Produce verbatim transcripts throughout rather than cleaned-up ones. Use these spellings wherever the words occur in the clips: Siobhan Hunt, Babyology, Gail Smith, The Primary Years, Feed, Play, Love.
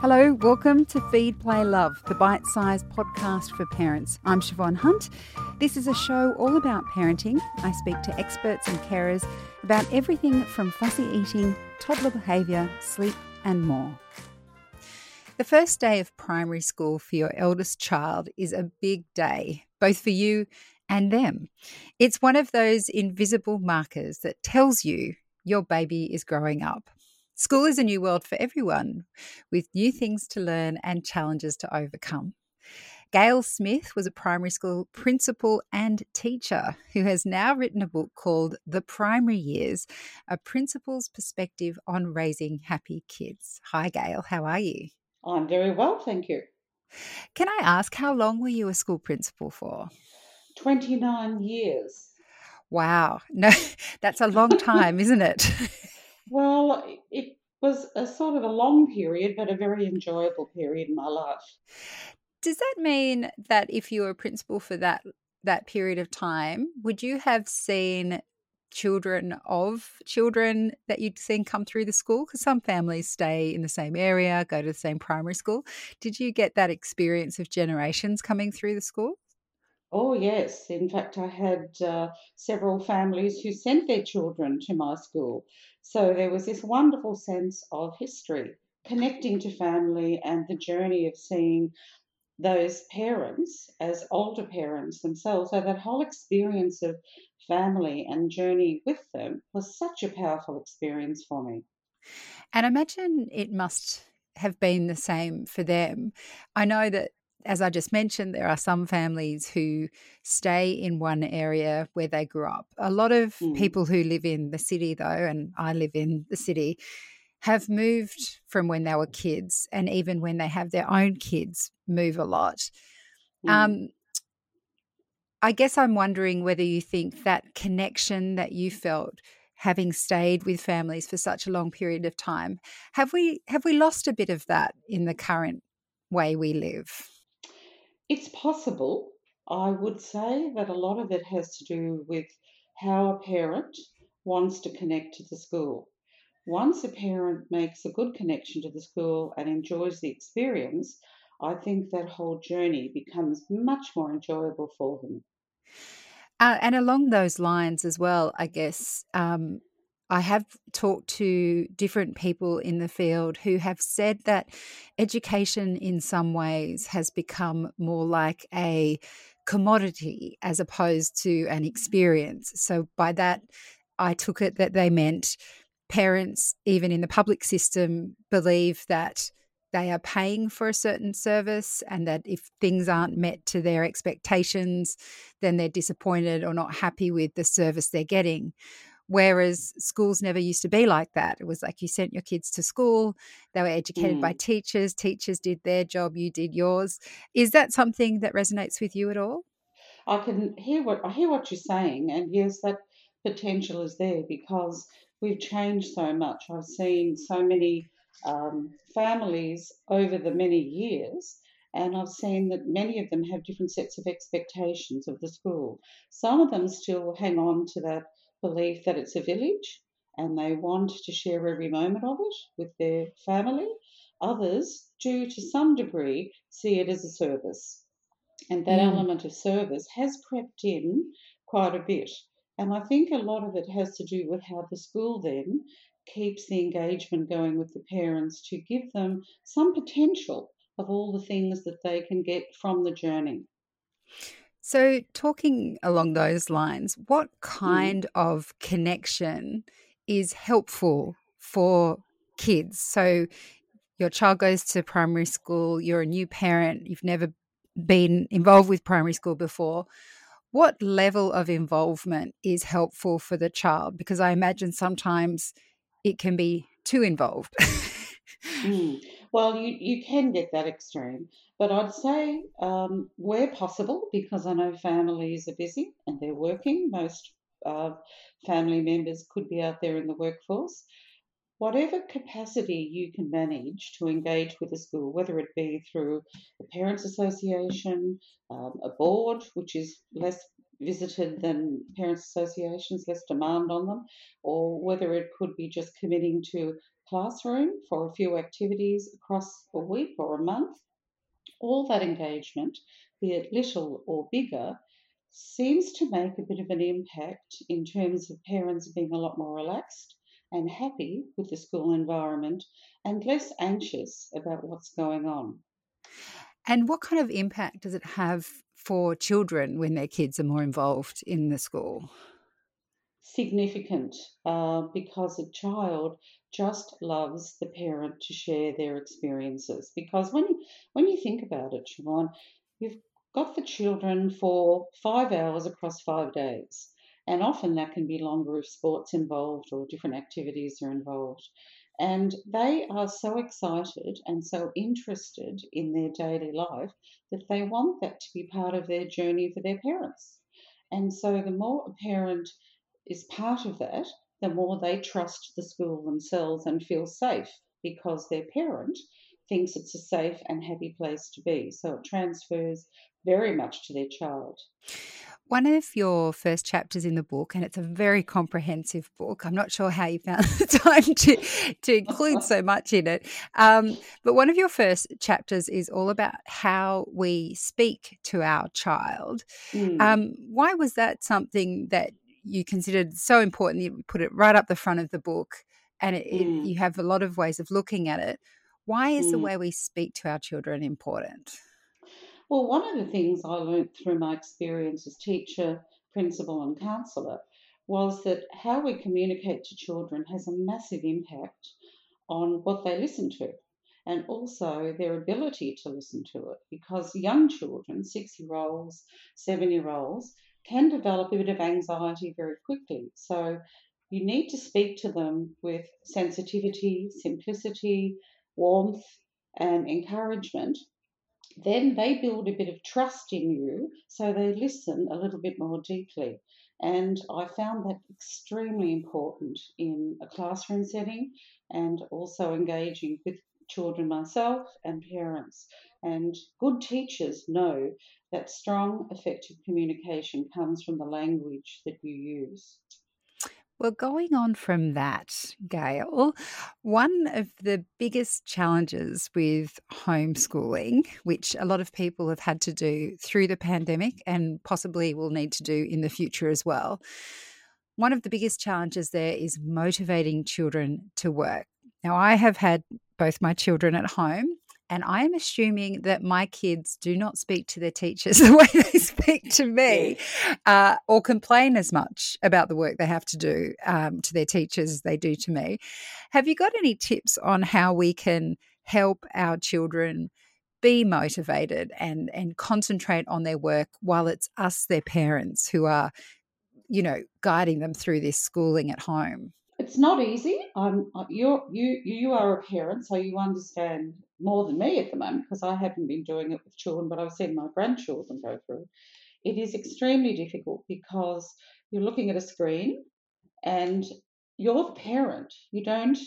Hello, welcome to Feed, Play, Love, the bite-sized podcast for parents. I'm Siobhan Hunt. This is a show all about parenting. I speak to experts and carers about everything from fussy eating, toddler behaviour, sleep and more. The first day of primary school for your eldest child is a big day, both for you and them. It's one of those invisible markers that tells you your baby is growing up. School is a new world for everyone, with new things to learn and challenges to overcome. Gail Smith was a primary school principal and teacher who has now written a book called The Primary Years, A Principal's Perspective on Raising Happy Kids. Hi, Gail. How are you? I'm very well, thank you. Can I ask, how long were you a school principal for? twenty-nine years. Wow. No, that's a long time, isn't it? Well, it was a sort of a long period, but a very enjoyable period in my life. Does that mean that if you were principal for that that period of time, would you have seen children of children that you'd seen come through the school? Because some families stay in the same area, go to the same primary school. Did you get that experience of generations coming through the school? Oh, yes. In fact, I had uh, several families who sent their children to my school. So there was this wonderful sense of history, connecting to family and the journey of seeing those parents as older parents themselves. So that whole experience of family and journey with them was such a powerful experience for me. And I imagine it must have been the same for them. I know that, as I just mentioned, there are some families who stay in one area where they grew up. A lot of mm. people who live in the city, though, and I live in the city, have moved from when they were kids, and even when they have their own kids, move a lot. Mm. Um, I guess I'm wondering whether you think that connection that you felt having stayed with families for such a long period of time, have we have we lost a bit of that in the current way we live? It's possible. I would say that a lot of it has to do with how a parent wants to connect to the school. Once a parent makes a good connection to the school and enjoys the experience, I think that whole journey becomes much more enjoyable for them. Uh, and along those lines as well, I guess, um, I have talked to different people in the field who have said that education in some ways has become more like a commodity as opposed to an experience. So by that, I took it that they meant parents, even in the public system, believe that they are paying for a certain service, and that if things aren't met to their expectations, then they're disappointed or not happy with the service they're getting. Whereas schools never used to be like that. It was like you sent your kids to school, they were educated mm. by teachers, teachers did their job, you did yours. Is that something that resonates with you at all? I can hear what I hear what you're saying, and yes, that potential is there because we've changed so much. I've seen so many um, families over the many years, and I've seen that many of them have different sets of expectations of the school. Some of them still hang on to that belief that it's a village and they want to share every moment of it with their family. Others do, to some degree, see it as a service. And that mm. element of service has crept in quite a bit. And I think a lot of it has to do with how the school then keeps the engagement going with the parents to give them some potential of all the things that they can get from the journey. So talking along those lines, what kind mm. of connection is helpful for kids? So your child goes to primary school, you're a new parent, you've never been involved with primary school before. What level of involvement is helpful for the child? Because I imagine sometimes it can be too involved. mm. Well, you, you can get that extreme, but I'd say um, where possible, because I know families are busy and they're working. Most uh, family members could be out there in the workforce. Whatever capacity you can manage to engage with the school, whether it be through a parents' association, um, a board, which is less visited than parents' associations, less demand on them, or whether it could be just committing to classroom for a few activities across a week or a month, all that engagement, be it little or bigger, seems to make a bit of an impact in terms of parents being a lot more relaxed and happy with the school environment and less anxious about what's going on. And what kind of impact does it have for children when their kids are more involved in the school? Significant, uh, because a child just loves the parent to share their experiences. Because when, when you think about it, Siobhan, you've got the children for five hours across five days. And often that can be longer if sport's involved or different activities are involved. And they are so excited and so interested in their daily life that they want that to be part of their journey for their parents. And so the more a parent is part of that, the more they trust the school themselves and feel safe because their parent thinks it's a safe and happy place to be. So it transfers very much to their child. One of your first chapters in the book, and it's a very comprehensive book. I'm not sure how you found the time to, to include so much in it. Um, but one of your first chapters is all about how we speak to our child. Mm. Um, why was that something that you considered so important? You put it right up the front of the book, and it, mm. it, you have a lot of ways of looking at it. Why is mm. the way we speak to our children important? Well, one of the things I learned through my experience as teacher, principal and counsellor was that how we communicate to children has a massive impact on what they listen to and also their ability to listen to it, because young children, six-year-olds, seven-year-olds, can develop a bit of anxiety very quickly. So you need to speak to them with sensitivity, simplicity, warmth and encouragement. Then they build a bit of trust in you, so they listen a little bit more deeply. And I found that extremely important in a classroom setting and also engaging with children myself and parents. And good teachers know that strong, effective communication comes from the language that you use. Well, going on from that, Gail, one of the biggest challenges with homeschooling, which a lot of people have had to do through the pandemic and possibly will need to do in the future as well, one of the biggest challenges there is motivating children to work. Now, I have had both my children at home, and I am assuming that my kids do not speak to their teachers the way they speak to me uh, or complain as much about the work they have to do um, to their teachers as they do to me. Have you got any tips on how we can help our children be motivated and, and concentrate on their work while it's us, their parents, who are, you know, guiding them through this schooling at home? It's not easy. Um, you're, you you are a parent, so you understand more than me at the moment because I haven't been doing it with children, but I've seen my grandchildren go through. It is extremely difficult because you're looking at a screen and you're the parent. You don't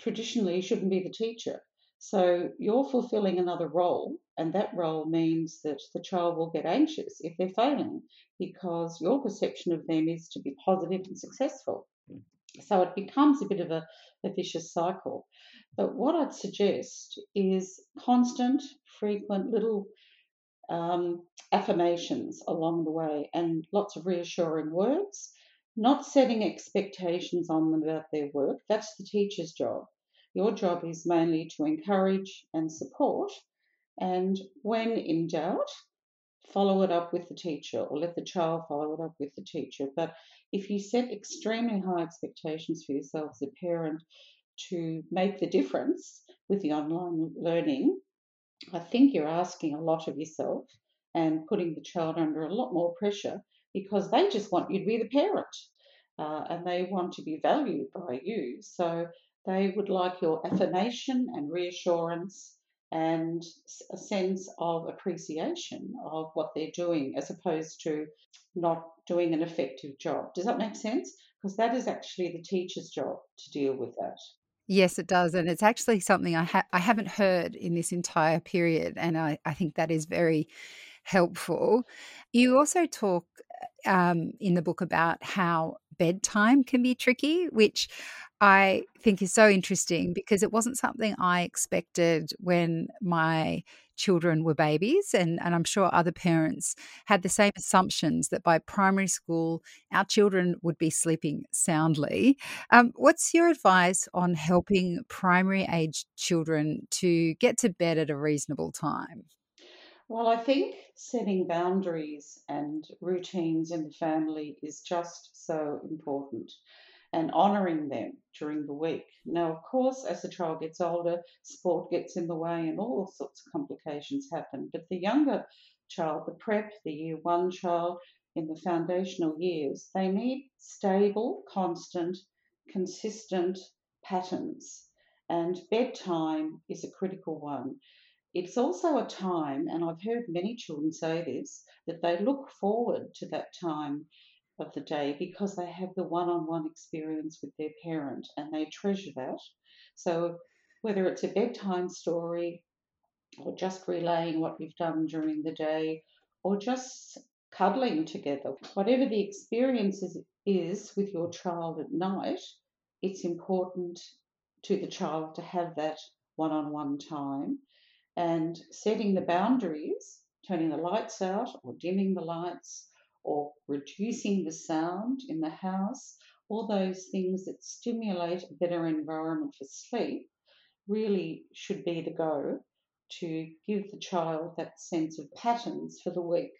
traditionally you shouldn't be the teacher. So you're fulfilling another role, and that role means that the child will get anxious if they're failing because your perception of them is to be positive and successful. So it becomes a bit of a, a vicious cycle. But what I'd suggest is constant, frequent little um, affirmations along the way and lots of reassuring words, not setting expectations on them about their work. That's the teacher's job. Your job is mainly to encourage and support. And when in doubt, follow it up with the teacher or let the child follow it up with the teacher. But if you set extremely high expectations for yourself as a parent to make the difference with the online learning, I think you're asking a lot of yourself and putting the child under a lot more pressure because they just want you to be the parent uh, and they want to be valued by you. So they would like your affirmation and reassurance and a sense of appreciation of what they're doing as opposed to not doing an effective job. Does that make sense? Because that is actually the teacher's job to deal with that. Yes, it does. And it's actually something I, ha- I haven't heard in this entire period. And I, I think that is very helpful. You also talk um, in the book about how bedtime can be tricky, which I think is so interesting because it wasn't something I expected when my children were babies, and, and I'm sure other parents had the same assumptions that by primary school our children would be sleeping soundly. Um, what's your advice on helping primary age children to get to bed at a reasonable time? Well, I think setting boundaries and routines in the family is just so important, and honouring them during the week. Now, of course, as the child gets older, sport gets in the way and all sorts of complications happen. But the younger child, the prep, the year one child, in the foundational years, they need stable, constant, consistent patterns. And bedtime is a critical one. It's also a time, and I've heard many children say this, that they look forward to that time of the day because they have the one-on-one experience with their parent and they treasure that. So whether it's a bedtime story or just relaying what you've done during the day or just cuddling together, whatever the experience is, is with your child at night, it's important to the child to have that one-on-one time. And setting the boundaries, turning the lights out or dimming the lights, or reducing the sound in the house, all those things that stimulate a better environment for sleep really should be the go to give the child that sense of patterns for the week.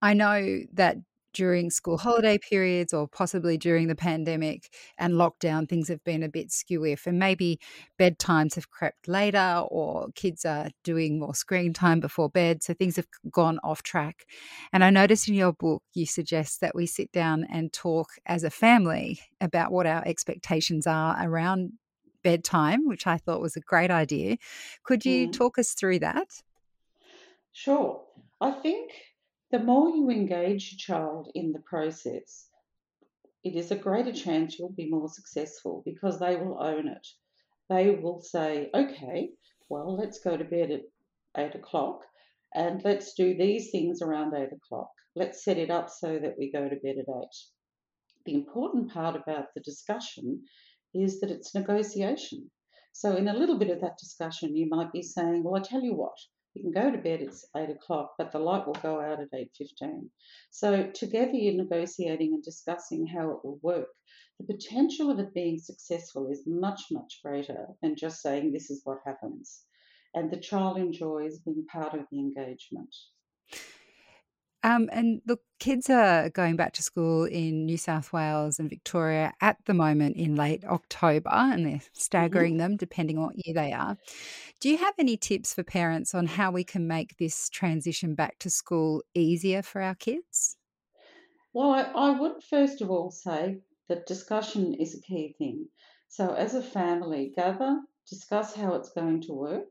I know that during school holiday periods or possibly during the pandemic and lockdown, things have been a bit skew-if, and maybe bedtimes have crept later or kids are doing more screen time before bed, so things have gone off track. And I noticed in your book you suggest that we sit down and talk as a family about what our expectations are around bedtime, which I thought was a great idea. Could you mm. talk us through that? Sure. I think the more you engage your child in the process, it is a greater chance you'll be more successful because they will own it. They will say, okay, well, let's go to bed at eight o'clock and let's do these things around eight o'clock. Let's set it up so that we go to bed at eight. The important part about the discussion is that it's negotiation. So in a little bit of that discussion, you might be saying, well, I tell you what, you can go to bed at eight o'clock, but the light will go out at eight fifteen. So together you're negotiating and discussing how it will work. The potential of it being successful is much, much greater than just saying this is what happens. And the child enjoys being part of the engagement. Um, and look, kids are going back to school in New South Wales and Victoria at the moment in late October, and they're staggering mm-hmm. them depending on what year they are. Do you have any tips for parents on how we can make this transition back to school easier for our kids? Well, I, I would first of all say that discussion is a key thing. So as a family, gather, discuss how it's going to work.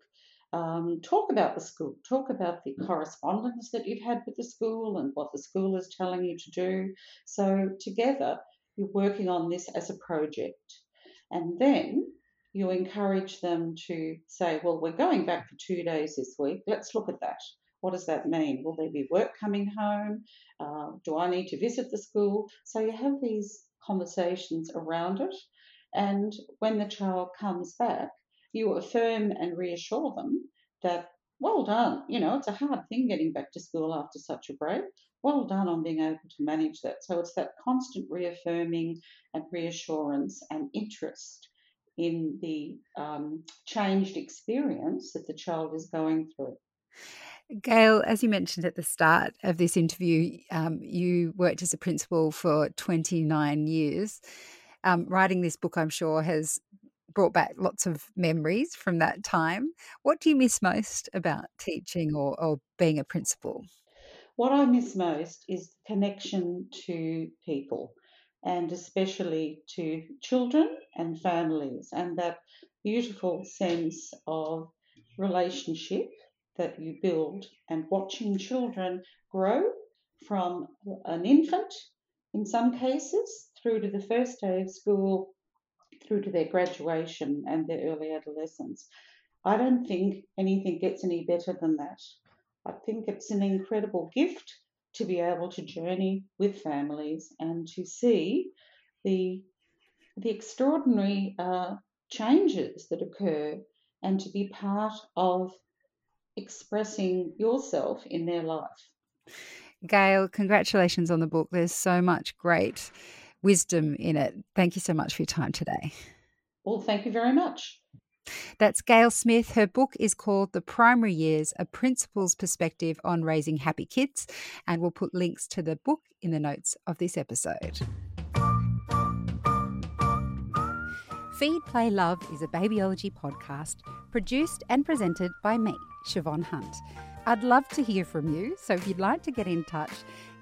Um, talk about the school, talk about the correspondence that you've had with the school and what the school is telling you to do. So together you're working on this as a project, and then you encourage them to say, well, we're going back for two days this week. Let's look at that. What does that mean? Will there be work coming home? Uh, do I need to visit the school? So you have these conversations around it, and when the child comes back, you affirm and reassure them that, well done, you know, it's a hard thing getting back to school after such a break. Well done on being able to manage that. So it's that constant reaffirming and reassurance and interest in the um, changed experience that the child is going through. Gail, as you mentioned at the start of this interview, um, you worked as a principal for twenty-nine years. Um, writing this book, I'm sure, has brought back lots of memories from that time. What do you miss most about teaching or, or being a principal? What I miss most is the connection to people, and especially to children and families, and that beautiful sense of relationship that you build, and watching children grow from an infant in some cases through to the first day of school, through to their graduation and their early adolescence. I don't think anything gets any better than that. I think it's an incredible gift to be able to journey with families and to see the the extraordinary uh, changes that occur, and to be part of expressing yourself in their life. Gail, congratulations on the book. There's so much great wisdom in it. Thank you so much for your time today. Well, thank you very much. That's Gail Smith. Her book is called The Primary Years, A Principles Perspective on Raising Happy Kids, and we'll put links to the book in the notes of this episode. Feed, Play, Love is a Babyology podcast produced and presented by me, Siobhan Hunt. I'd love to hear from you, so if you'd like to get in touch,